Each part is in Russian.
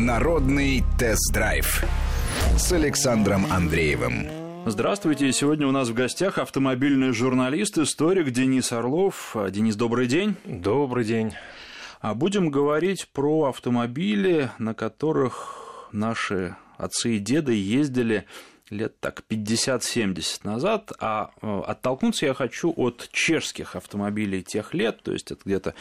Народный тест-драйв с Александром Андреевым. Здравствуйте. Сегодня у нас в гостях автомобильный журналист, историк Денис Орлов. Денис, добрый день. Добрый день. Будем говорить про автомобили, на которых наши отцы и деды ездили лет так 50-70 назад, а оттолкнуться я хочу от чешских автомобилей тех лет, то есть это где-то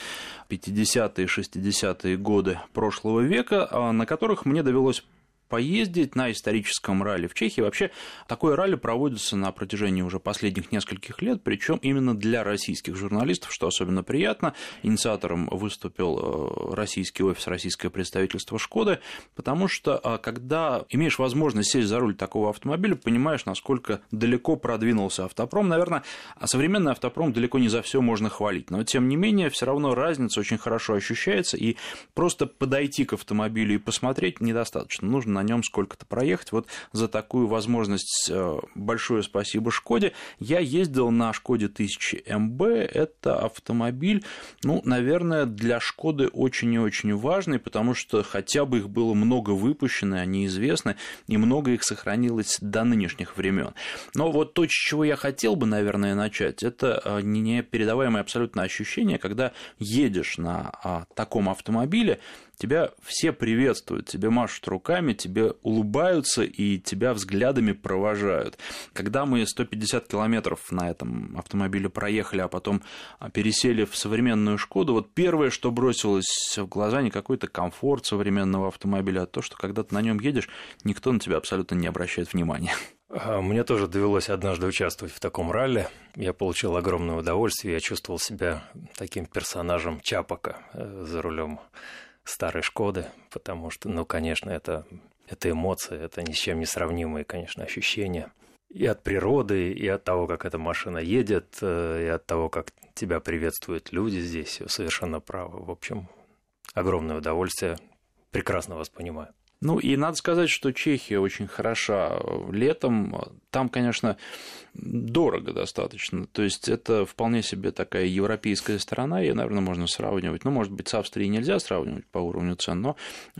50-е, 60-е годы прошлого века, на которых мне довелось поездить на историческом ралли в Чехии. Вообще, такое ралли проводится на протяжении уже последних нескольких лет, причем именно для российских журналистов, что особенно приятно. Инициатором выступил российский офис, российское представительство «Шкоды», потому что, когда имеешь возможность сесть за руль такого автомобиля, понимаешь, насколько далеко продвинулся автопром. Наверное, современный автопром далеко не за все можно хвалить, но, тем не менее, все равно разница очень хорошо ощущается, и просто подойти к автомобилю и посмотреть недостаточно. Нужно на нем сколько-то проехать. Вот за такую возможность большое спасибо «Шкоде». Я ездил на «Шкоде 1000 МБ». Это автомобиль, ну, наверное, для «Шкоды» очень и очень важный, потому что хотя бы их было много выпущено, они известны, и много их сохранилось до нынешних времен. Но вот то, с чего я хотел бы, наверное, начать, это непередаваемое абсолютно ощущение, когда едешь на таком автомобиле, тебя все приветствуют, тебе машут руками, тебе улыбаются и тебя взглядами провожают. Когда мы 150 километров на этом автомобиле проехали, а потом пересели в современную «Шкоду», вот первое, что бросилось в глаза, не какой-то комфорт современного автомобиля, а то, что когда ты на нем едешь, никто на тебя абсолютно не обращает внимания. Мне тоже довелось однажды участвовать в таком ралли. Я получил огромное удовольствие, я чувствовал себя таким персонажем Чапека за рулем старой «Шкоды», потому что, ну, конечно, это эмоции, это ни с чем не сравнимые, конечно, ощущения. И от природы, и от того, как эта машина едет, и от того, как тебя приветствуют люди здесь, совершенно правы. В общем, огромное удовольствие, прекрасно вас понимаю. Ну, и надо сказать, что Чехия очень хороша летом. Там, конечно, дорого достаточно. То есть, это вполне себе такая европейская страна, ее, наверное, можно сравнивать. Ну, может быть, с Австрией нельзя сравнивать по уровню цен, но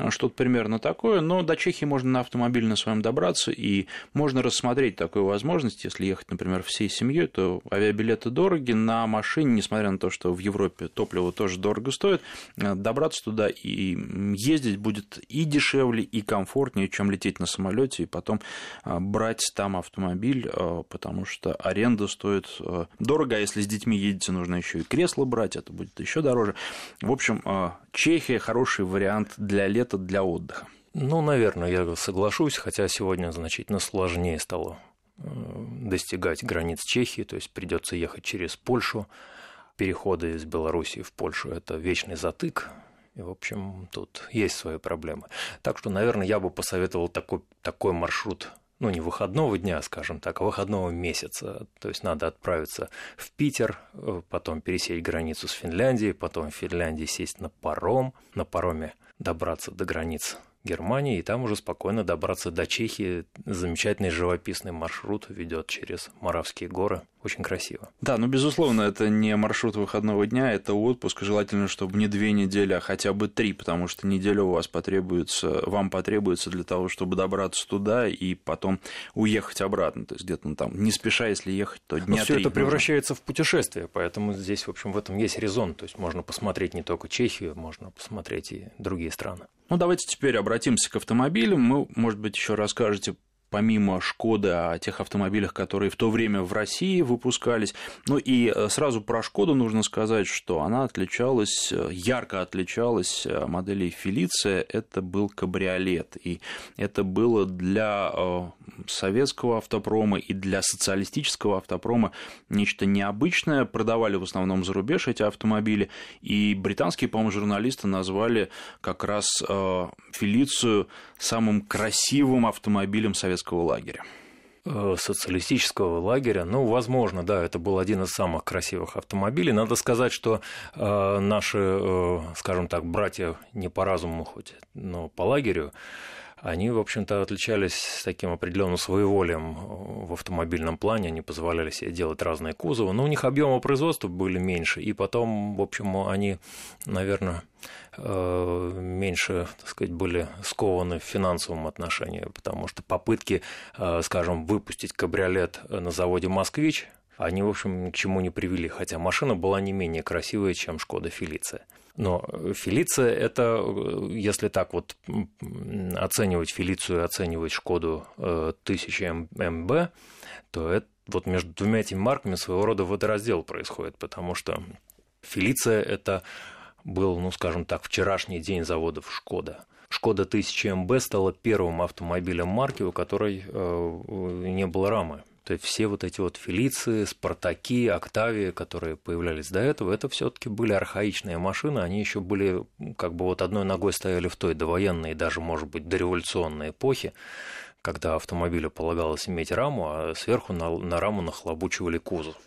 что-то примерно такое. Но до Чехии можно на автомобиле на своем добраться, и можно рассмотреть такую возможность. Если ехать, например, всей семьей, то авиабилеты дороги, на машине, несмотря на то, что в Европе топливо тоже дорого стоит, добраться туда и ездить будет и дешевле, и комфортнее, чем лететь на самолете и потом брать там автомобиль, потому что аренда стоит дорого, а если с детьми едете, нужно еще и кресло брать, это будет еще дороже. В общем, Чехия хороший вариант для лета, для отдыха. Ну, наверное, я соглашусь, хотя сегодня значительно сложнее стало достигать границ Чехии, то есть придется ехать через Польшу. Переходы из Белоруссии в Польшу – это вечный затык. И, в общем, тут есть свои проблемы. Так что, наверное, я бы посоветовал такой маршрут, ну, не выходного дня, скажем так, а выходного месяца. То есть надо отправиться в Питер, потом пересечь границу с Финляндией, потом в Финляндии сесть на паром, на пароме добраться до границ Германии, и там уже спокойно добраться до Чехии. Замечательный живописный маршрут ведет через Моравские горы. Очень красиво. Да, ну, безусловно, это не маршрут выходного дня, это отпуск. Желательно, чтобы не 2 недели, а хотя бы 3, потому что неделя у вас вам потребуется для того, чтобы добраться туда и потом уехать обратно. То есть где-то там, не спеша, если ехать, то дня 3. Все это превращается в путешествие, поэтому здесь, в общем, в этом есть резон. То есть можно посмотреть не только Чехию, можно посмотреть и другие страны. Ну, давайте теперь обратимся к автомобилям. Мы, может быть, еще расскажете помимо «Шкоды» о тех автомобилях, которые в то время в России выпускались. Ну и сразу про «Шкоду» нужно сказать, что она ярко отличалась от моделей «Фелиция». Это был кабриолет, и это было для советского автопрома и для социалистического автопрома нечто необычное. Продавали в основном за рубеж эти автомобили, и британские, по-моему, журналисты назвали как раз «Фелицию» самым красивым автомобилем советского лагеря. Социалистического лагеря, ну, возможно, да, это был один из самых красивых автомобилей. Надо сказать, что наши, скажем так, братья не по разуму хоть, но по лагерю, они, в общем-то, отличались таким определенным своеволием в автомобильном плане, они позволяли себе делать разные кузовы, но у них объемы производства были меньше, и потом, в общем, они, наверное, меньше, так сказать, были скованы в финансовом отношении, потому что попытки, скажем, выпустить кабриолет на заводе «Москвич», они, в общем, ни к чему не привели, хотя машина была не менее красивая, чем «Шкода Фелиция». Но «Фелиция» — это, если так вот оценивать «Фелицию» и оценивать «Шкоду 1000 МБ», то это, вот между двумя этими марками своего рода водораздел происходит, потому что «Фелиция» — это был, ну, скажем так, вчерашний день заводов «Шкода». «Шкода 1000 МБ» стала первым автомобилем марки, у которой не было рамы. То есть все вот эти вот «Фелиции», «Спартаки», «Октавии», которые появлялись до этого, это все-таки были архаичные машины, они еще были как бы вот одной ногой стояли в той довоенной, даже, может быть, дореволюционной эпохе, когда автомобилю полагалось иметь раму, а сверху на раму нахлобучивали кузов.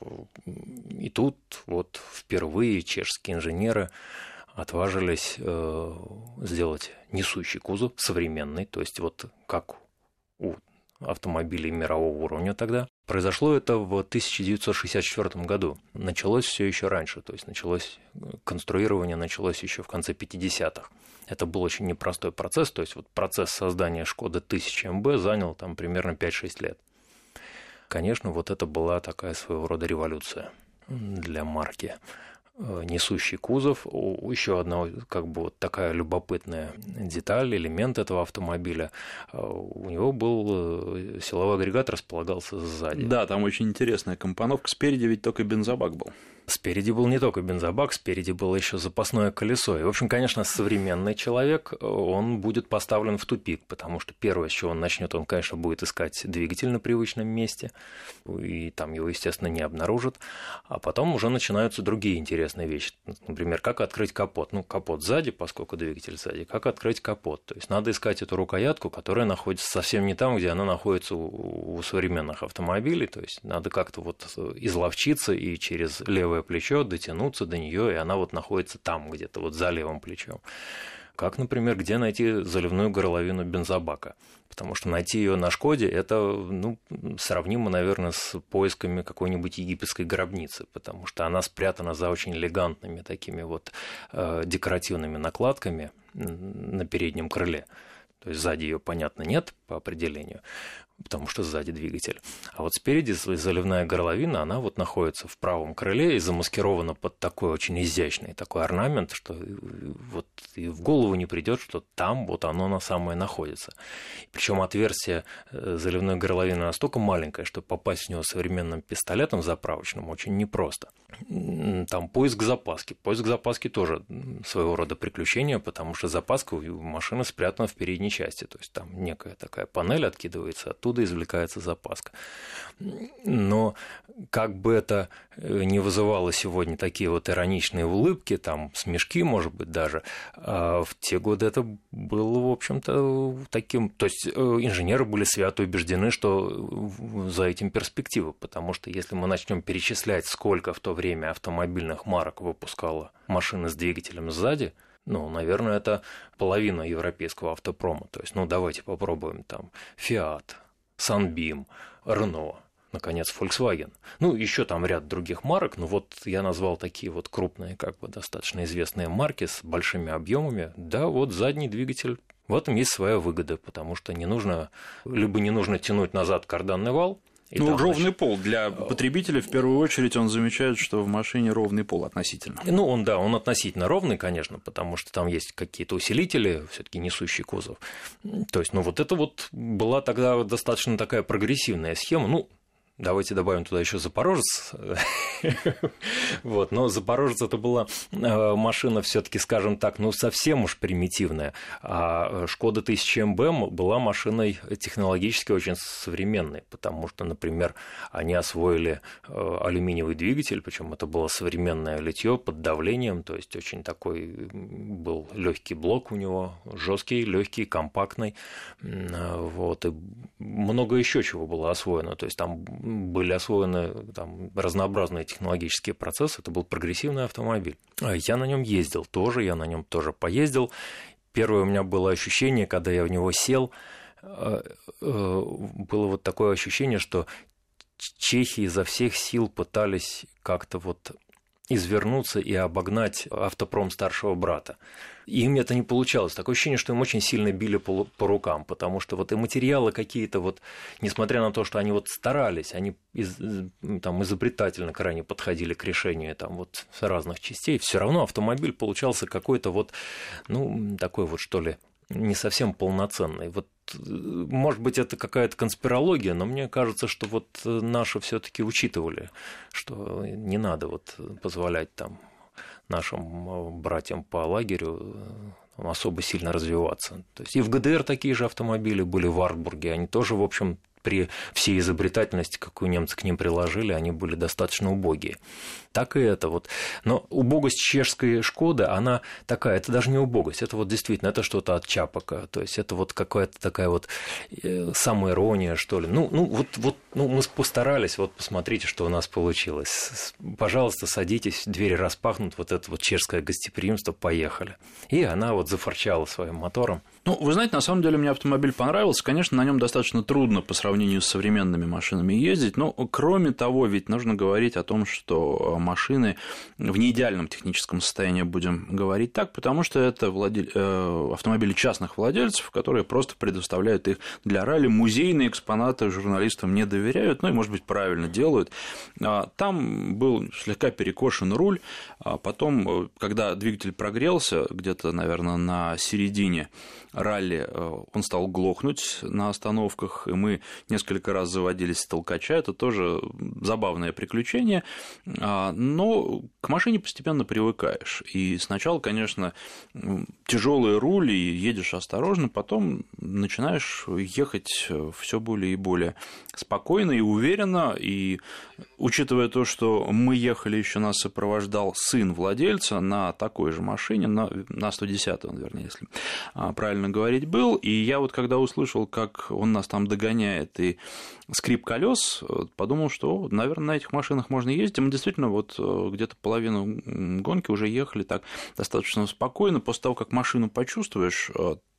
И тут вот впервые чешские инженеры отважились сделать несущий кузов современный, то есть вот как у автомобилей мирового уровня тогда. Произошло это в 1964 году. Началось все еще раньше, то есть началось конструирование, началось еще в конце 50-х. Это был очень непростой процесс, то есть вот процесс создания «Шкода 1000 МБ» занял там примерно 5-6 лет. Конечно, вот это была такая своего рода революция для марки. Несущий кузов. Еще одна как бы вот такая любопытная деталь, элемент этого автомобиля. У него был силовой агрегат, располагался сзади. Да, там очень интересная компоновка. Спереди ведь только бензобак был. Спереди был не только бензобак, спереди было еще запасное колесо. И, в общем, конечно, современный человек, он будет поставлен в тупик, потому что первое, с чего он начнет, он, конечно, будет искать двигатель на привычном месте, и там его, естественно, не обнаружат. А потом уже начинаются другие интересные вещи. Например, как открыть капот? Ну, капот сзади, поскольку двигатель сзади, как открыть капот? То есть надо искать эту рукоятку, которая находится совсем не там, где она находится у современных автомобилей. То есть надо как-то вот изловчиться и через левое плечо, дотянуться до нее, и она вот находится там где-то, вот за левым плечом. Как, например, где найти заливную горловину бензобака? Потому что найти ее на «Шкоде» — это, ну, сравнимо, наверное, с поисками какой-нибудь египетской гробницы, потому что она спрятана за очень элегантными такими вот декоративными накладками на переднем крыле. То есть сзади ее, понятно, нет по определению, потому что сзади двигатель. А вот спереди заливная горловина, она вот находится в правом крыле и замаскирована под такой очень изящный такой орнамент, что вот и в голову не придет, что там вот оно на самое находится. Причем отверстие заливной горловины настолько маленькое, что попасть в него современным пистолетом заправочным очень непросто. Там поиск запаски. Поиск запаски тоже своего рода приключение, потому что запаска у машины спрятана в передней части. То есть там некая такая панель откидывается, оттуда извлекается запаска. Но как бы это не вызывало сегодня такие вот ироничные улыбки, там смешки, может быть, даже, в те годы это было, в общем-то, таким... То есть инженеры были свято убеждены, что за этим перспектива, потому что если мы начнем перечислять, сколько в то время автомобильных марок выпускала машины с двигателем сзади, ну, наверное, это половина европейского автопрома. То есть, ну, давайте попробуем там «Фиат», «Sunbeam», «Renault», наконец, «Volkswagen». Ну, еще там ряд других марок, но вот я назвал такие вот крупные, как бы достаточно известные марки с большими объемами. Да, вот задний двигатель. В этом есть своя выгода, потому что не нужно, либо не нужно тянуть назад карданный вал. И ну, там, ровный пол. Для потребителя, в первую очередь, он замечает, что в машине ровный пол относительно. Ну, он, да, он относительно ровный, конечно, потому что там есть какие-то усилители, все-таки несущий кузов. То есть, ну, вот это вот была тогда достаточно такая прогрессивная схема. Ну, давайте добавим туда еще «Запорожец». Вот. Но «Запорожец» — это была машина все-таки, скажем так, ну, совсем уж примитивная. А «Шкода 1000 МБ» была машиной технологически очень современной, потому что, например, они освоили алюминиевый двигатель, причем это было современное литье под давлением, то есть очень такой был легкий блок у него, жесткий, легкий, компактный. Вот. И много еще чего было освоено. То есть там были освоены там разнообразные технологические процессы, это был прогрессивный автомобиль. Я на нем ездил тоже, я на нем тоже поездил. Первое у меня было ощущение, когда я в него сел, было вот такое ощущение, что чехи изо всех сил пытались как-то вот извернуться и обогнать автопром старшего брата. Им это не получалось. Такое ощущение, что им очень сильно били по рукам, потому что вот и материалы какие-то, вот, несмотря на то, что они вот старались, они там изобретательно крайне подходили к решению там вот разных частей, все равно автомобиль получался какой-то вот, ну, такой вот, что ли, не совсем полноценный. Вот, может быть, это какая-то конспирология, но мне кажется, что вот наши все-таки учитывали, что не надо вот позволять там нашим братьям по лагерю особо сильно развиваться. То есть и в ГДР такие же автомобили были, в Артбурге, они тоже, в общем, при всей изобретательности, какую немцы к ним приложили, они были достаточно убогие. Так и это вот. Но убогость чешской «Шкоды», она такая, это даже не убогость, это вот действительно, это что-то от Чапека, то есть это вот какая-то такая вот самоирония, что ли. Ну, мы постарались, вот посмотрите, что у нас получилось. Пожалуйста, садитесь, двери распахнут, вот это вот чешское гостеприимство, поехали. И она вот зафорчала своим мотором. Ну, вы знаете, на самом деле мне автомобиль понравился. Конечно, на нем достаточно трудно по сравнению с современными машинами ездить, но кроме того, ведь нужно говорить о том, что машины в неидеальном техническом состоянии, будем говорить так, потому что это автомобили частных владельцев, которые просто предоставляют их для ралли. Музейные экспонаты журналистам не доверяют, ну и, может быть, правильно делают. Там был слегка перекошен руль, потом, когда двигатель прогрелся, где-то, наверное, на середине ралли, он стал глохнуть на остановках, и мы несколько раз заводились с толкача, это тоже забавное приключение, но к машине постепенно привыкаешь, и сначала, конечно, тяжелые рули, едешь осторожно, потом начинаешь ехать все более и более спокойно и уверенно, и учитывая то, что мы ехали, еще нас сопровождал сын владельца на такой же машине, на 110, вернее, если правильно говорить, был, и я вот когда услышал, как он нас там догоняет, и скрип колес, подумал, что, наверное, на этих машинах можно ездить, и мы действительно вот где-то половину гонки уже ехали так достаточно спокойно, после того, как машину почувствуешь,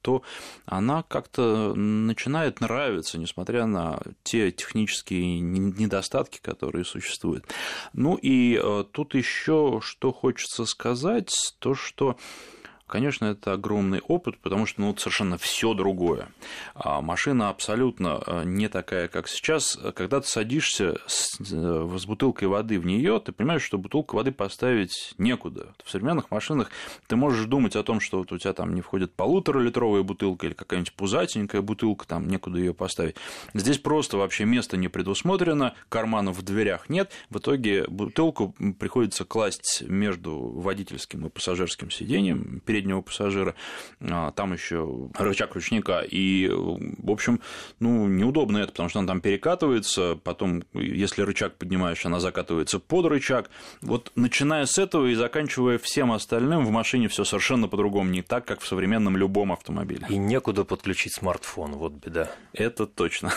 то она как-то начинает нравиться, несмотря на те технические недостатки, которые существуют. Ну и тут еще что хочется сказать, то, что конечно, это огромный опыт, потому что ну, совершенно все другое. Машина абсолютно не такая, как сейчас. Когда ты садишься с бутылкой воды в нее, ты понимаешь, что бутылку воды поставить некуда. В современных машинах ты можешь думать о том, что вот у тебя там не входит 1,5-литровая бутылка или какая-нибудь пузатенькая бутылка, там некуда ее поставить. Здесь просто вообще место не предусмотрено, карманов в дверях нет. В итоге бутылку приходится класть между водительским и пассажирским сиденьем, переднего пассажира, там еще рычаг ручника, и, в общем, ну, неудобно это, потому что она там перекатывается, потом, если рычаг поднимаешь, она закатывается под рычаг. Вот начиная с этого и заканчивая всем остальным, в машине все совершенно по-другому, не так, как в современном любом автомобиле. И некуда подключить смартфон, вот беда. Это точно.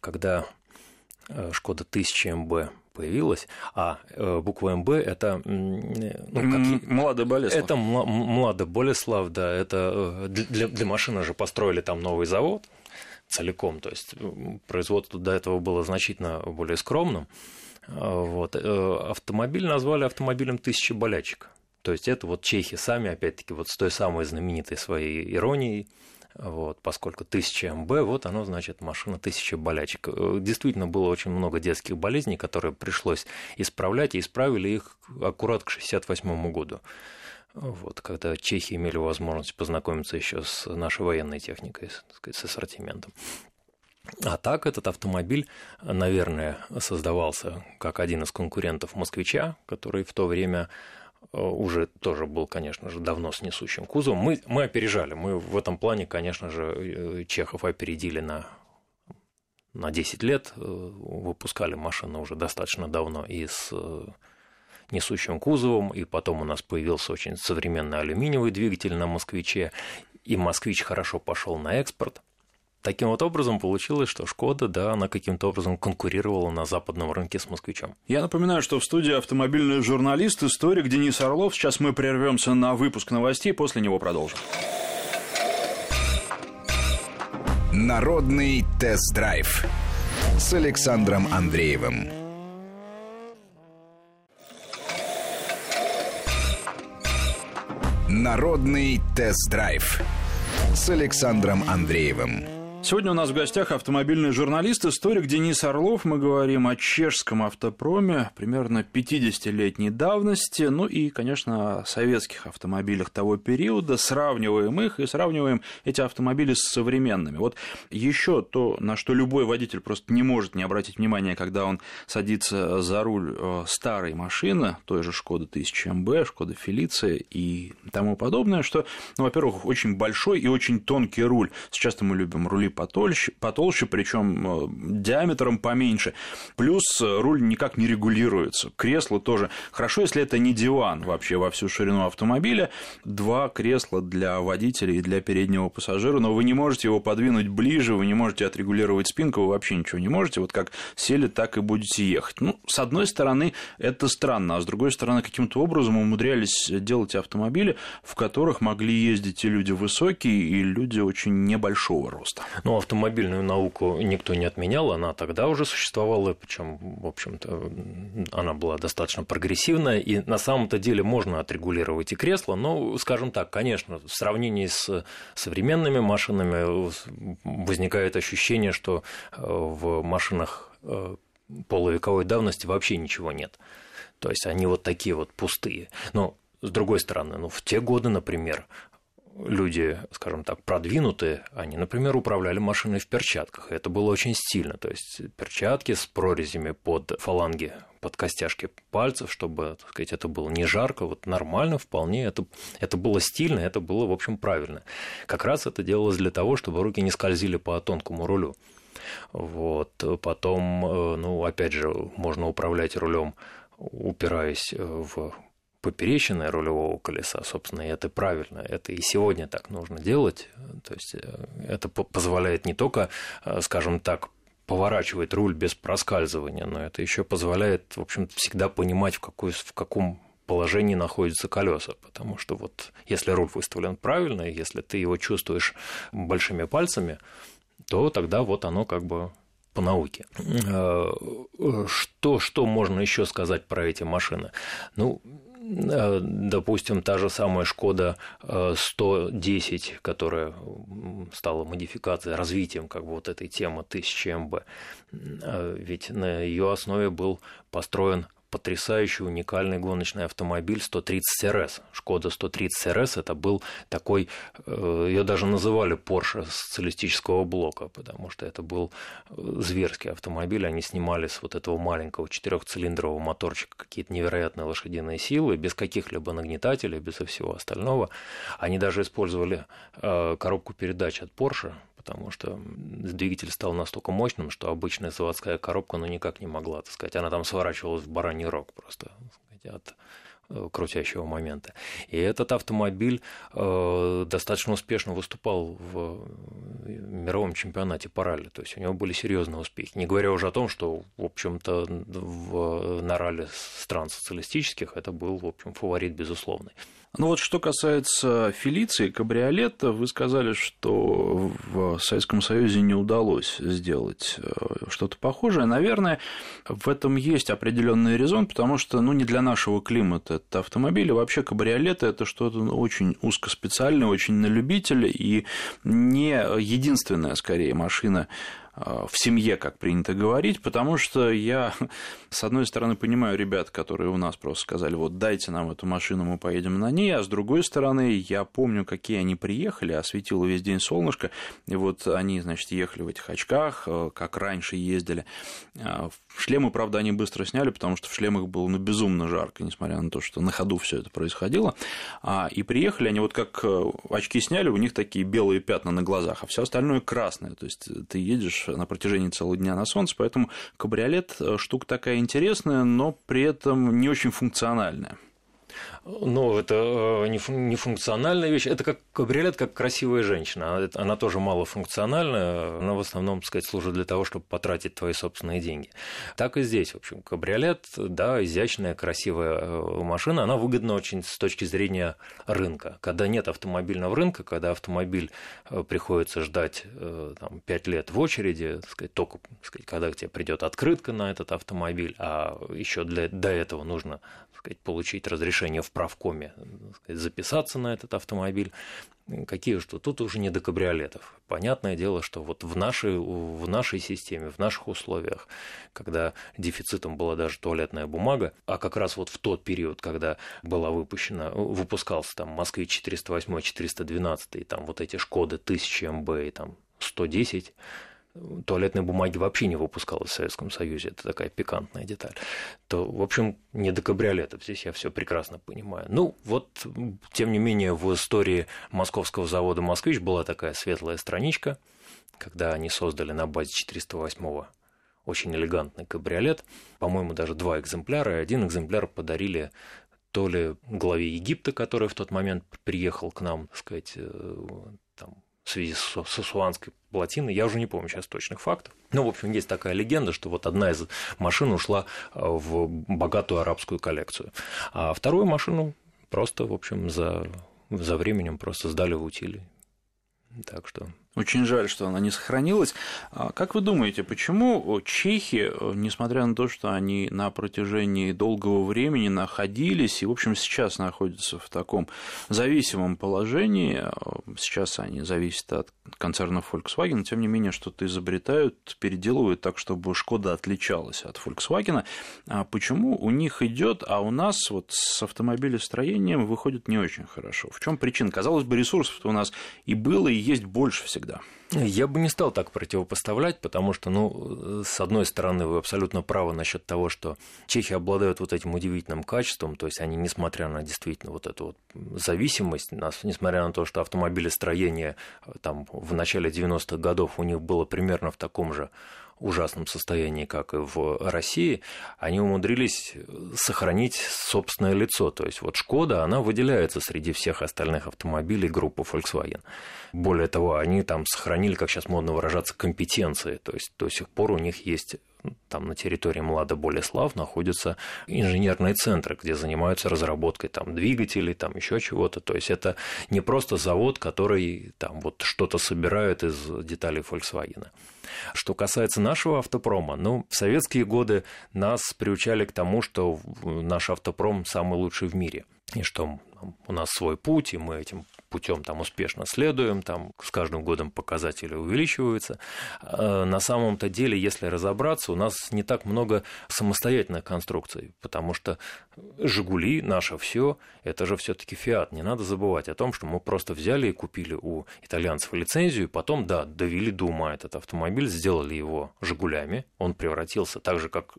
Когда Шкода 1000 МБ появилась, а буква МБ это Млада Болеслав. Это Млада Болеслав, да, это для машины же построили там новый завод целиком, то есть производство до этого было значительно более скромным. Вот. Автомобиль назвали автомобилем 1000 болячек. То есть это вот чехи сами, опять-таки, вот с той самой знаменитой своей иронией. Вот, поскольку 1000 МБ, вот оно, значит, машина 1000 болячек. Действительно, было очень много детских болезней, которые пришлось исправлять, и исправили их аккурат к 1968 году, вот, когда чехи имели возможность познакомиться еще с нашей военной техникой, с ассортиментом. А так этот автомобиль, наверное, создавался как один из конкурентов «Москвича», который в то время уже тоже был, конечно же, давно с несущим кузовом. Мы опережали, мы в этом плане, конечно же, чехов опередили на 10 лет, выпускали машину уже достаточно давно и с несущим кузовом, и потом у нас появился очень современный алюминиевый двигатель на «Москвиче», и «Москвич» хорошо пошел на экспорт. Таким вот образом получилось, что «Шкода», да, она каким-то образом конкурировала на западном рынке с «Москвичом». Я напоминаю, что в студии автомобильный журналист, историк Денис Орлов. Сейчас мы прервемся на выпуск новостей, после него продолжим. Народный тест-драйв с Александром Андреевым. Народный тест-драйв с Александром Андреевым. Сегодня у нас в гостях автомобильный журналист, историк Денис Орлов. Мы говорим о чешском автопроме примерно 50-летней давности, ну и, конечно, о советских автомобилях того периода. Сравниваем их и сравниваем эти автомобили с современными. Вот еще то, на что любой водитель просто не может не обратить внимания, когда он садится за руль старой машины, той же Шкода 1000 МБ, Шкода Фелиция и тому подобное, что, ну, во-первых, очень большой и очень тонкий руль. Сейчас-то мы любим рули потолще, причем диаметром поменьше. Плюс руль никак не регулируется. Кресло тоже. Хорошо, если это не диван вообще во всю ширину автомобиля. Два кресла для водителя и для переднего пассажира, но вы не можете его подвинуть ближе, вы не можете отрегулировать спинку, вы вообще ничего не можете. Вот как сели, так и будете ехать. Ну, с одной стороны, это странно, а с другой стороны, каким-то образом умудрялись делать автомобили, в которых могли ездить и люди высокие, и люди очень небольшого роста. Ну, автомобильную науку никто не отменял, она тогда уже существовала, причем, в общем-то, она была достаточно прогрессивная, и на самом-то деле можно отрегулировать и кресло, но, скажем так, конечно, в сравнении с современными машинами возникает ощущение, что в машинах полувековой давности вообще ничего нет, то есть они вот такие вот пустые. Но, с другой стороны, ну, в те годы, например, люди, скажем так, продвинутые, они, например, управляли машиной в перчатках, и это было очень стильно, то есть перчатки с прорезями под фаланги, под костяшки пальцев, чтобы, так сказать, это было не жарко, вот нормально вполне, это было стильно, это было, в общем, правильно. Как раз это делалось для того, чтобы руки не скользили по тонкому рулю. Вот, потом, ну, опять же, можно управлять рулем, упираясь в поперечины рулевого колеса, собственно, и это правильно, это и сегодня так нужно делать, то есть это позволяет не только, скажем так, поворачивать руль без проскальзывания, но это еще позволяет, в общем-то, всегда понимать, в каком положении находятся колеса, потому что вот если руль выставлен правильно, если ты его чувствуешь большими пальцами, то тогда вот оно как бы по науке. Что можно еще сказать про эти машины? Ну, допустим, та же самая Шкода 110, которая стала модификацией, развитием как бы вот этой темы 1000 МБ, ведь на ее основе был построен потрясающий уникальный гоночный автомобиль 130 CRS. Шкода 130 CRS это был такой, ее даже называли Porsche социалистического блока, потому что это был зверский автомобиль. Они снимали с вот этого маленького четырехцилиндрового моторчика какие-то невероятные лошадиные силы, без каких-либо нагнетателей, без всего остального. Они даже использовали коробку передач от Porsche, потому что двигатель стал настолько мощным, что обычная заводская коробка, ну, никак не могла, так сказать, она там сворачивалась в бараний рог просто, так сказать, от крутящего момента. И этот автомобиль достаточно успешно выступал в мировом чемпионате по ралли, то есть у него были серьезные успехи, не говоря уже о том, что, в общем-то, на ралли стран социалистических это был, в общем, фаворит безусловный. Ну вот что касается Фелиции, кабриолета, вы сказали, что в Советском Союзе не удалось сделать что-то похожее. Наверное, в этом есть определенный резон, потому что, ну, не для нашего климата этот автомобиль. И вообще кабриолеты – это что-то очень узкоспециальное, очень на любителя и не единственная, скорее, машина в семье, как принято говорить, потому что я, с одной стороны, понимаю ребят, которые у нас просто сказали, вот дайте нам эту машину, мы поедем на ней, а с другой стороны, я помню, какие они приехали, осветило весь день солнышко, и вот они, значит, ехали в этих очках, как раньше ездили. Шлемы, правда, они быстро сняли, потому что в шлемах было, ну, безумно жарко, несмотря на то, что на ходу все это происходило, и приехали они, вот как очки сняли, у них такие белые пятна на глазах, а все остальное красное, то есть ты едешь на протяжении целого дня на солнце, поэтому кабриолет – штука такая интересная, но при этом не очень функциональная. Ну, это не функциональная вещь. Это как кабриолет, как красивая женщина. Она тоже малофункциональная. Она в основном, так сказать, служит для того, чтобы потратить твои собственные деньги. Так и здесь, в общем, кабриолет, да, изящная, красивая машина. Она выгодна очень с точки зрения рынка. Когда нет автомобильного рынка, когда автомобиль приходится ждать там, 5 лет в очереди, так сказать, только, так сказать, когда к тебе придет открытка на этот автомобиль, а еще до этого нужно, так сказать, получить разрешение в правкоме, так сказать, записаться на этот автомобиль. Какие же тут уже не до кабриолетов. Понятное дело, что вот в нашей системе, в наших условиях, когда дефицитом была даже туалетная бумага, а как раз вот в тот период, когда была выпускался там Москвич-408, 412, и там вот эти Шкоды 1000 МБ и там 110, туалетной бумаги вообще не выпускалось в Советском Союзе, это такая пикантная деталь, то, в общем, не до кабриолетов, здесь я все прекрасно понимаю. Ну, вот, тем не менее, в истории московского завода «Москвич» была такая светлая страничка, когда они создали на базе 408-го очень элегантный кабриолет, по-моему, даже 2 экземпляра, и 1 экземпляр подарили то ли главе Египта, который в тот момент приехал к нам, так сказать, там, в связи с Асуанской плотиной, я уже не помню сейчас точных фактов. Но, в общем, есть такая легенда, что вот одна из машин ушла в богатую арабскую коллекцию, а вторую машину просто, в общем, за временем просто сдали в утиль. Так что... Очень жаль, что она не сохранилась. Как вы думаете, почему чехи, несмотря на то, что они на протяжении долгого времени находились и, в общем, сейчас находятся в таком зависимом положении, сейчас они зависят от концернов Volkswagen, тем не менее, что-то изобретают, переделывают так, чтобы Шкода отличалась от Volkswagen, почему у них идет, а у нас вот с автомобилестроением выходит не очень хорошо? В чем причина? Казалось бы, ресурсов-то у нас и было, и есть больше всегда. Да. Я бы не стал так противопоставлять, потому что, ну, с одной стороны, вы абсолютно правы насчет того, что чехи обладают вот этим удивительным качеством, то есть они, несмотря на действительно вот эту вот зависимость, несмотря на то, что автомобилестроение там, в начале 90-х годов у них было примерно в таком же ужасном состоянии, как и в России, они умудрились сохранить собственное лицо. То есть вот Шкода, она выделяется среди всех остальных автомобилей группы Volkswagen. Более того, они там сохранили, как сейчас модно выражаться, компетенции. То есть до сих пор у них есть... Там на территории Млада Болеслав находятся инженерные центры, где занимаются разработкой там, двигателей, там еще чего-то. То есть это не просто завод, который там вот что-то собирает из деталей Volkswagen. Что касается нашего автопрома, ну, в советские годы нас приучали к тому, что наш автопром самый лучший в мире. И что у нас свой путь, и мы этим путем там успешно следуем, там с каждым годом показатели увеличиваются. На самом-то деле, если разобраться, у нас не так много самостоятельных конструкций, потому что «Жигули», наше все, это же все-таки «Фиат». Не надо забывать о том, что мы просто взяли и купили у итальянцев лицензию, и потом, да, довели до ума этот автомобиль, сделали его «Жигулями», он превратился так же, как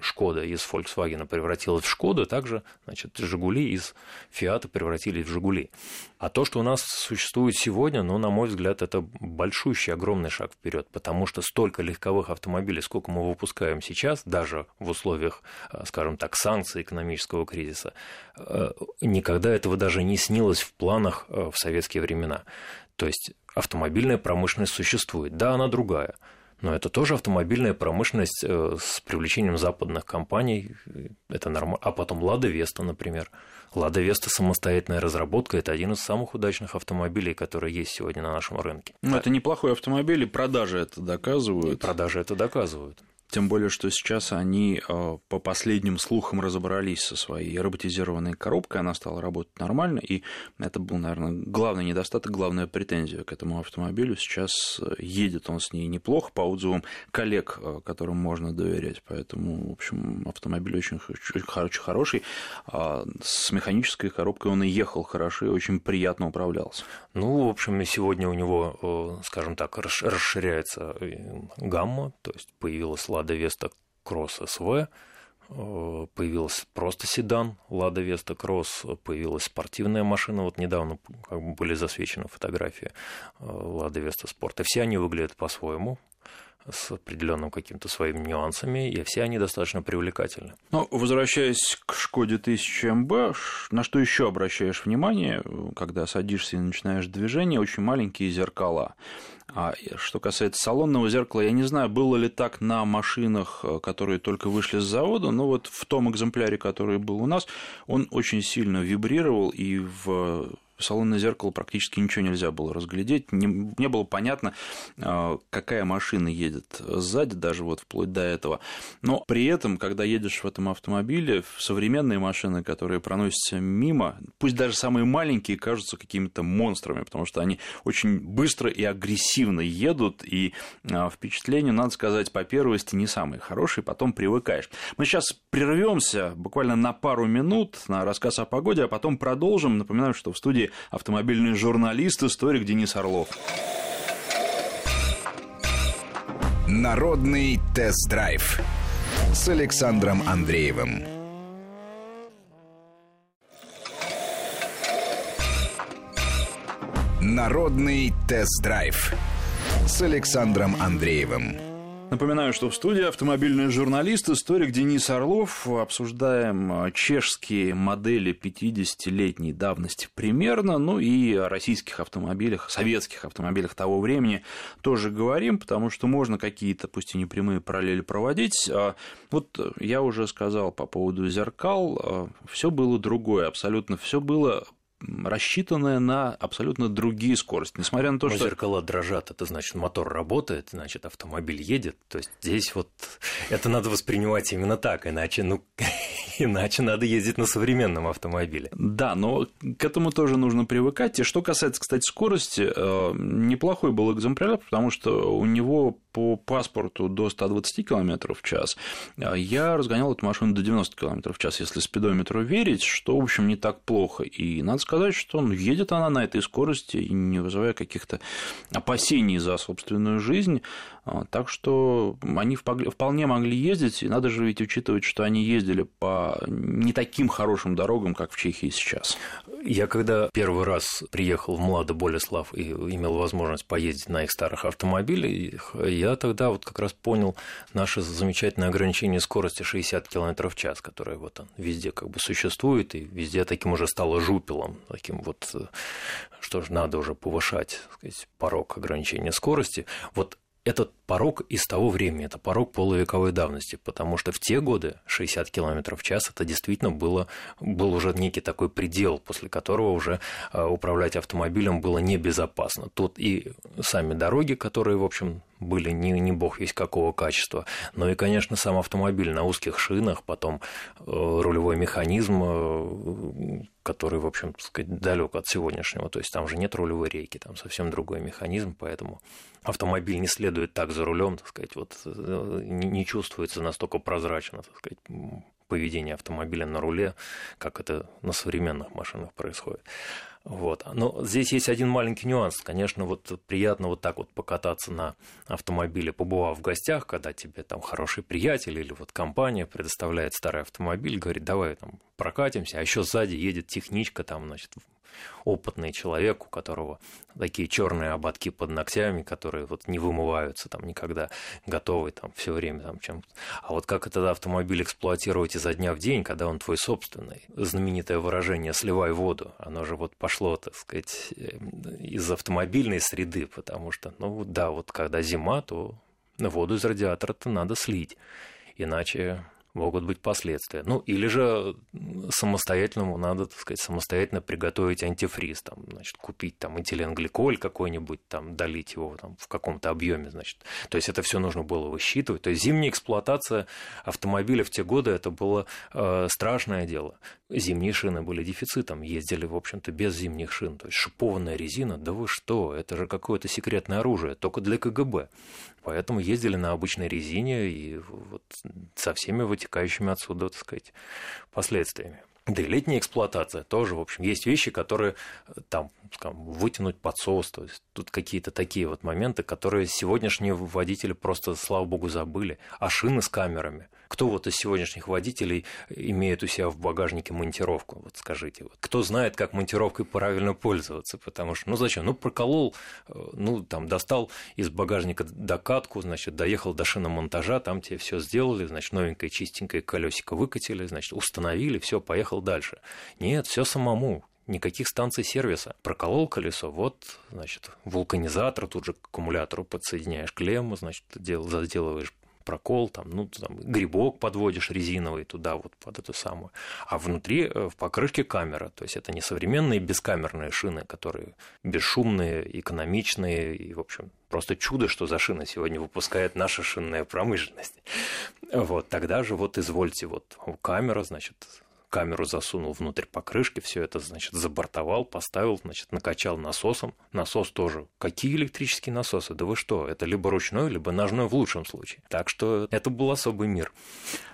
«Шкода» из «Фольксвагена» превратилась в «Шкоду», так же, значит, «Жигули» из «Фиата» превратились в «Жигули». А то, что у нас существует сегодня, ну, на мой взгляд, это большущий, огромный шаг вперед, потому что столько легковых автомобилей, сколько мы выпускаем сейчас, даже в условиях, скажем так, санкций, экономического кризиса, никогда этого даже не снилось в планах в советские времена. То есть автомобильная промышленность существует, да, она другая. Но это тоже автомобильная промышленность с привлечением западных компаний, это нормально. А потом «Лада Веста», например. «Лада Веста» — самостоятельная разработка, это один из самых удачных автомобилей, которые есть сегодня на нашем рынке. Ну, да. Это неплохой автомобиль, и продажи это доказывают. И продажи это доказывают. Тем более, что сейчас они, по последним слухам, разобрались со своей роботизированной коробкой, она стала работать нормально, и это был, наверное, главный недостаток, главная претензия к этому автомобилю. Сейчас едет он с ней неплохо, по отзывам коллег, которым можно доверять, поэтому, в общем, автомобиль очень хороший, с механической коробкой он и ехал хорошо, и очень приятно управлялся. Ну, в общем, сегодня у него, скажем так, расширяется гамма, то есть появилась Lada Vesta Cross SV, появился просто седан Lada Vesta Cross, появилась спортивная машина, вот недавно как бы были засвечены фотографии Lada Vesta Sport, и все они выглядят по-своему. с определенным каким-то своими нюансами, и все они достаточно привлекательны. Ну, возвращаясь к Шкоде 1000 МБ, на что еще обращаешь внимание, когда садишься и начинаешь движение? Очень маленькие зеркала. А что касается салонного зеркала, я не знаю, было ли так на машинах, которые только вышли с завода, но вот в том экземпляре, который был у нас, он очень сильно вибрировал, и в салонное зеркало практически ничего нельзя было разглядеть. Не было понятно, какая машина едет сзади, даже вот вплоть до этого. Но при этом, когда едешь в этом автомобиле, современные машины, которые проносятся мимо, пусть даже самые маленькие, кажутся какими-то монстрами, потому что они очень быстро и агрессивно едут, и впечатление, надо сказать, по первости не самые хорошие, потом привыкаешь. Мы сейчас прервемся буквально на пару минут на рассказ о погоде, а потом продолжим. Напоминаю, что в студии автомобильный журналист, историк Денис Орлов. Народный тест-драйв с Александром Андреевым. Народный тест-драйв с Александром Андреевым. Напоминаю, что в студии автомобильный журналист, историк Денис Орлов. Обсуждаем чешские модели 50-летней давности примерно, ну и о российских автомобилях, советских автомобилях того времени тоже говорим, потому что можно какие-то, пусть и непрямые, параллели проводить. Вот я уже сказал по поводу зеркал, все было другое, абсолютно все было рассчитанная на абсолютно другие скорости, несмотря на то, что зеркала дрожат, это значит мотор работает, значит автомобиль едет, то есть здесь вот это надо воспринимать именно так, иначе, ну, иначе надо ездить на современном автомобиле. Да, но к этому тоже нужно привыкать, и что касается, кстати, скорости, неплохой был экземпляр, потому что у него по паспорту до 120 км в час, я разгонял эту машину до 90 км в час, если спидометру верить, что, в общем, не так плохо, и надо сказать, что едет она на этой скорости, не вызывая каких-то опасений за собственную жизнь. Так что они вполне могли ездить, и надо же ведь учитывать, что они ездили по не таким хорошим дорогам, как в Чехии сейчас. Я когда первый раз приехал в Младу Болеслав и имел возможность поездить на их старых автомобилях, я тогда вот как раз понял наше замечательное ограничение скорости 60 км в час, которое вот он везде как бы существует, и везде таким уже стало жупелом, таким вот, что же надо уже повышать, так сказать, порог ограничения скорости. Вот этот порог из того времени, это порог полувековой давности, потому что в те годы 60 км в час это действительно был уже некий такой предел, после которого уже управлять автомобилем было небезопасно. Тут и сами дороги, которые, в общем, были не бог весть какого качества, но и, конечно, сам автомобиль на узких шинах, потом рулевой механизм, который, в общем, так сказать, далек от сегодняшнего, то есть там же нет рулевой рейки, там совсем другой механизм, поэтому автомобиль не следует так за рулем, так сказать, вот не чувствуется настолько прозрачно, так сказать, поведение автомобиля на руле, как это на современных машинах происходит. Вот. Но здесь есть один маленький нюанс. Конечно, вот приятно вот так вот покататься на автомобиле, побывав в гостях, когда тебе там хороший приятель или вот компания предоставляет старый автомобиль, говорит, давай там прокатимся, а еще сзади едет техничка, там, значит, опытный человек, у которого такие черные ободки под ногтями, которые вот не вымываются там никогда, готовый там все время там чем-то. А вот как этот автомобиль эксплуатировать изо дня в день, когда он твой собственный? Знаменитое выражение «сливай воду», оно же вот пошло, так сказать, из автомобильной среды, потому что, ну да, вот когда зима, то воду из радиатора-то надо слить, иначе могут быть последствия. Ну, или же самостоятельному надо, так сказать, самостоятельно приготовить антифриз, там, значит, купить там этиленгликоль какой-нибудь, там, долить его там в каком-то объеме, значит. То есть это все нужно было высчитывать. То есть зимняя эксплуатация автомобиля в те годы это было страшное дело. Зимние шины были дефицитом, ездили, в общем-то, без зимних шин. То есть шипованная резина, да вы что, это же какое-то секретное оружие, только для КГБ. Поэтому ездили на обычной резине и вот со всеми вытекающими отсюда, так сказать, последствиями. Да и летняя эксплуатация тоже, в общем, есть вещи, которые там, скажем, вытянуть под соус, то есть тут какие-то такие вот моменты, которые сегодняшние водители просто, слава богу, забыли, а шины с камерами. Кто вот из сегодняшних водителей имеет у себя в багажнике монтировку, вот скажите, вот. Кто знает, как монтировкой правильно пользоваться, потому что, ну зачем, ну проколол, ну там достал из багажника докатку, значит, доехал до шиномонтажа, там тебе все сделали, значит, новенькое чистенькое колесико выкатили, значит, установили, все, поехал дальше. Нет, все самому. Никаких станций сервиса. Проколол колесо, вот, значит, вулканизатор, тут же к аккумулятору подсоединяешь клемму, значит, заделываешь прокол, там, ну, там, грибок подводишь резиновый туда, вот под эту самую. А внутри в покрышке камера. То есть это не современные бескамерные шины, которые бесшумные, экономичные и, в общем, просто чудо, что за шины сегодня выпускает наша шинная промышленность. Вот, тогда же вот извольте, вот камера, значит, камеру засунул внутрь покрышки, все это, значит, забортовал, поставил, значит, накачал насосом. Насос тоже. Какие электрические насосы? Да вы что, это либо ручной, либо ножной в лучшем случае. Так что это был особый мир.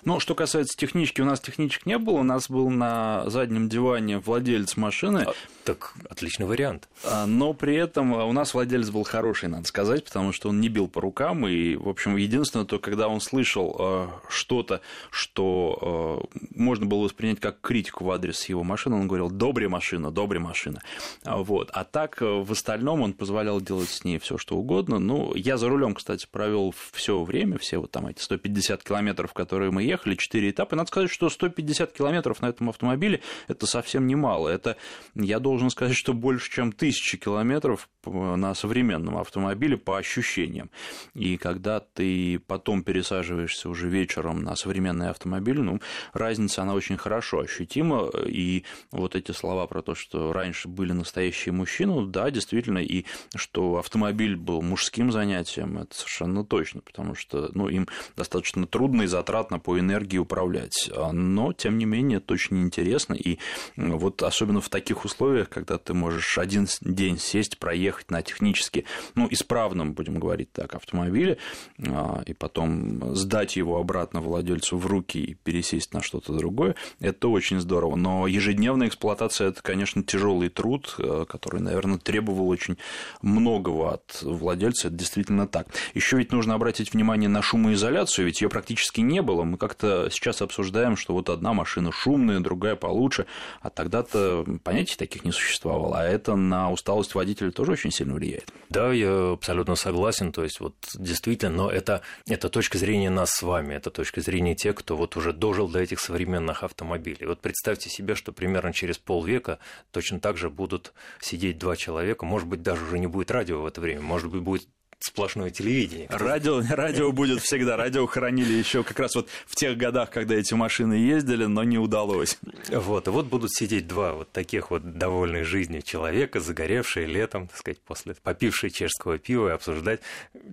Ну, что касается технички, у нас техничек не было, у нас был на заднем диване владелец машины. Так, отличный вариант. Но при этом у нас владелец был хороший, надо сказать, потому что он не бил по рукам, и, в общем, единственное, то, когда он слышал что-то, что можно было воспринять как критику в адрес его машины, он говорил: «Добрая машина, добрая машина». Вот. А так, в остальном, он позволял делать с ней все что угодно. Ну, я за рулем, кстати, провел все время, все вот там эти 150 километров, которые мы ехали, 4 этапа. И надо сказать, что 150 километров на этом автомобиле – это совсем немало. Это, я должен сказать, что больше, чем 1000 километров на современном автомобиле по ощущениям. И когда ты потом пересаживаешься уже вечером на современный автомобиль, ну, разница, она очень хорошо ощутимо, и вот эти слова про то, что раньше были настоящие мужчины, да, действительно, и что автомобиль был мужским занятием, это совершенно точно, потому что, ну, им достаточно трудно и затратно по энергии управлять, но, тем не менее, это очень интересно, и вот особенно в таких условиях, когда ты можешь один день сесть, проехать на технически, ну, исправном, будем говорить так, автомобиле, и потом сдать его обратно владельцу в руки и пересесть на что-то другое, это очень здорово, но ежедневная эксплуатация – это, конечно, тяжелый труд, который, наверное, требовал очень многого от владельца, это действительно так. Еще ведь нужно обратить внимание на шумоизоляцию, ведь ее практически не было, мы как-то сейчас обсуждаем, что вот одна машина шумная, другая получше, а тогда-то понятий таких не существовало, а это на усталость водителя тоже очень сильно влияет. Да, я абсолютно согласен, то есть вот действительно, но это точка зрения нас с вами, это точка зрения тех, кто вот уже дожил до этих современных автомобилей. Вот представьте себе, что примерно через полвека точно так же будут сидеть два человека, может быть, даже уже не будет радио в это время, может быть, будет сплошное телевидение. Радио будет всегда. Радио хоронили еще как раз вот в тех годах, когда эти машины ездили, но не удалось. Вот, и вот будут сидеть два вот таких вот довольных жизнью человека, загоревшие летом, так сказать, после попившие чешского пива, и обсуждать,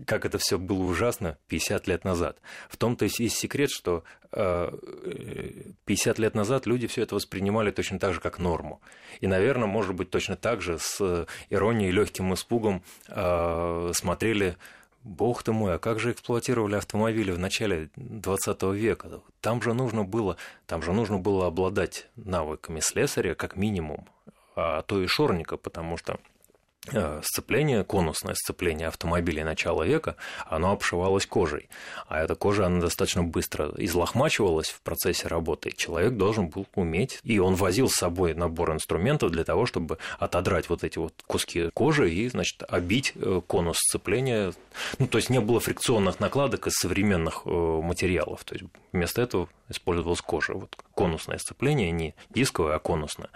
как это все было ужасно 50 лет назад. В том-то и есть секрет, что 50 лет назад люди все это воспринимали точно так же, как норму. И, наверное, может быть, точно так же с иронией и легким испугом смотрели, бог ты мой, а как же эксплуатировали автомобили в начале 20 века? Там же нужно было обладать навыками слесаря как минимум, а то и шорника, потому что сцепление, конусное сцепление автомобилей начала века, оно обшивалось кожей, а эта кожа, она достаточно быстро излохмачивалась в процессе работы, человек должен был уметь, и он возил с собой набор инструментов для того, чтобы отодрать вот эти вот куски кожи и, значит, обить конус сцепления, ну, то есть не было фрикционных накладок из современных материалов, то есть вместо этого использовалась кожа, вот конусное сцепление, не дисковое, а конусное.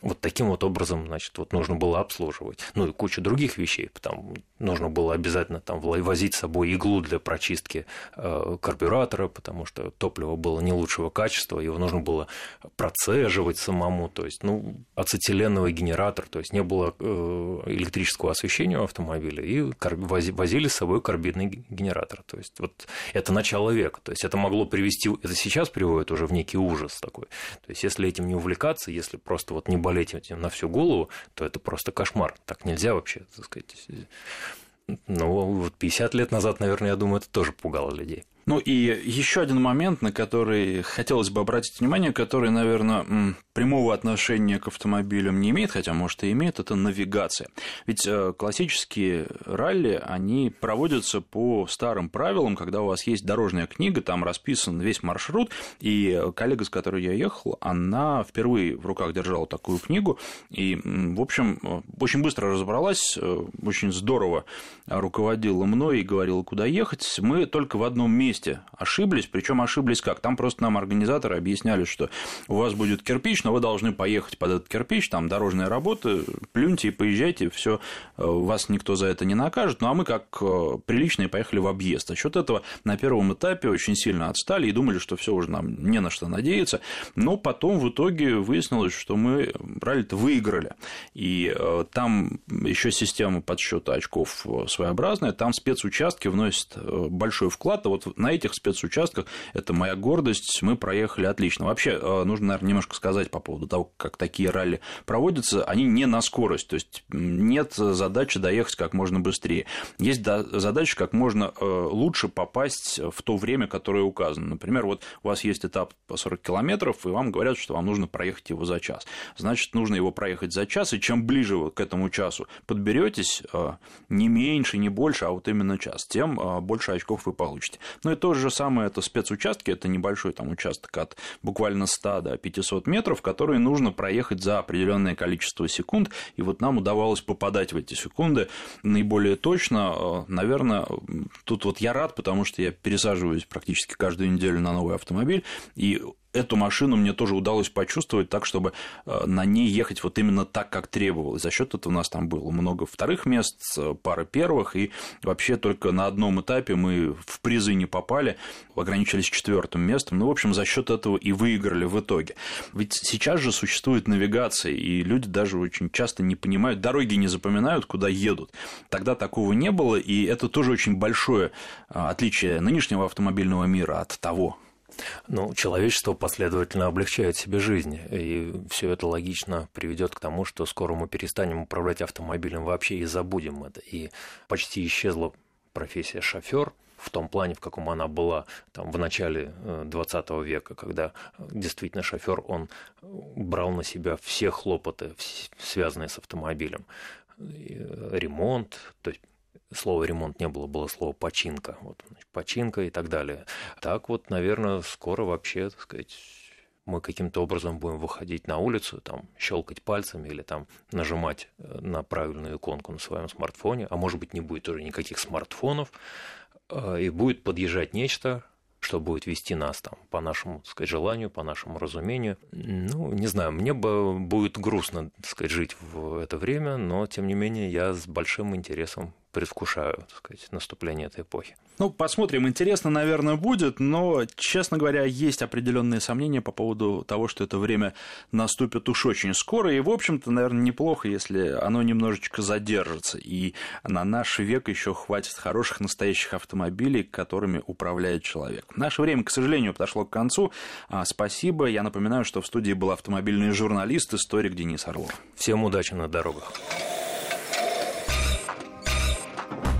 Вот таким вот образом, значит, вот нужно было обслуживать. Ну и куча других вещей. Там нужно было обязательно там возить с собой иглу для прочистки карбюратора, потому что топливо было не лучшего качества, его нужно было процеживать самому. То есть, ну, ацетиленовый генератор, то есть не было электрического освещения у автомобиля, и возили с собой карбидный генератор. То есть вот это начало века. То есть это могло привести, это сейчас приводит уже в некий ужас такой. То есть если этим не увлекаться, если просто вот не болеть этим на всю голову, то это просто кошмар. Так нельзя вообще, так сказать. Ну, вот 50 лет назад, наверное, я думаю, это тоже пугало людей. Ну и еще один момент, на который хотелось бы обратить внимание, который, наверное, прямого отношения к автомобилям не имеет, хотя, может, и имеет, это навигация. Ведь классические ралли, они проводятся по старым правилам, когда у вас есть дорожная книга, там расписан весь маршрут, и коллега, с которой я ехал, она впервые в руках держала такую книгу, и, в общем, очень быстро разобралась, очень здорово руководила мной и говорила, куда ехать. Мы только в одном месте ошиблись, причем ошиблись как? Там просто нам организаторы объясняли, что у вас будет кирпич, но вы должны поехать под этот кирпич, там дорожная работа, плюньте и поезжайте, все, вас никто за это не накажет. Ну, а мы как приличные поехали в объезд. За счет этого на первом этапе очень сильно отстали и думали, что все уже нам не на что надеяться, но потом в итоге выяснилось, что мы ралли-то выиграли, и там еще система подсчета очков своеобразная, там спецучастки вносят большой вклад, а вот на этих спецучастках, это моя гордость, мы проехали отлично. Вообще, нужно, наверное, немножко сказать по поводу того, как такие ралли проводятся, они не на скорость, то есть нет задачи доехать как можно быстрее, есть задача как можно лучше попасть в то время, которое указано. Например, вот у вас есть этап 40 километров, и вам говорят, что вам нужно проехать его за час. Значит, нужно его проехать за час, и чем ближе вы к этому часу подберетесь, не меньше, не больше, а вот именно час, тем больше очков вы получите. Ну и то же самое, это спецучастки, это небольшой там участок от буквально 100 до 500 метров, которые нужно проехать за определенное количество секунд, и вот нам удавалось попадать в эти секунды наиболее точно. Наверное, тут вот я рад, потому что я пересаживаюсь практически каждую неделю на новый автомобиль, и эту машину мне тоже удалось почувствовать так, чтобы на ней ехать вот именно так, как требовалось. За счет этого у нас там было много вторых мест, пара первых, и вообще только на одном этапе мы в призы не попали, ограничились четвертым местом. Ну, в общем, за счет этого и выиграли в итоге. Ведь сейчас же существует навигация, и люди даже очень часто не понимают, дороги не запоминают, куда едут. Тогда такого не было, и это тоже очень большое отличие нынешнего автомобильного мира от того. Ну, человечество последовательно облегчает себе жизнь, и все это логично приведет к тому, что скоро мы перестанем управлять автомобилем вообще и забудем это. И почти исчезла профессия шофёр в том плане, в каком она была там, в начале 20 века, когда действительно шофёр, он брал на себя все хлопоты, связанные с автомобилем. Ремонт, то есть слова «ремонт» не было, было слово «починка». Вот, починка и так далее. Так вот, наверное, скоро вообще, так сказать, мы каким-то образом будем выходить на улицу, там, щелкать пальцами или там, нажимать на правильную иконку на своем смартфоне, а может быть, не будет уже никаких смартфонов, и будет подъезжать нечто, что будет вести нас там, по нашему, так сказать, желанию, по нашему разумению. Ну, не знаю, мне бы будет грустно, так сказать, жить в это время, но, тем не менее, я с большим интересом предвкушаю, так сказать, наступление этой эпохи. Ну, посмотрим. Интересно, наверное, будет, но, честно говоря, есть определенные сомнения по поводу того, что это время наступит уж очень скоро, и, в общем-то, наверное, неплохо, если оно немножечко задержится, и на наш век еще хватит хороших настоящих автомобилей, которыми управляет человек. Наше время, к сожалению, подошло к концу. Спасибо. Я напоминаю, что в студии был автомобильный журналист, историк Денис Орлов. Всем удачи на дорогах.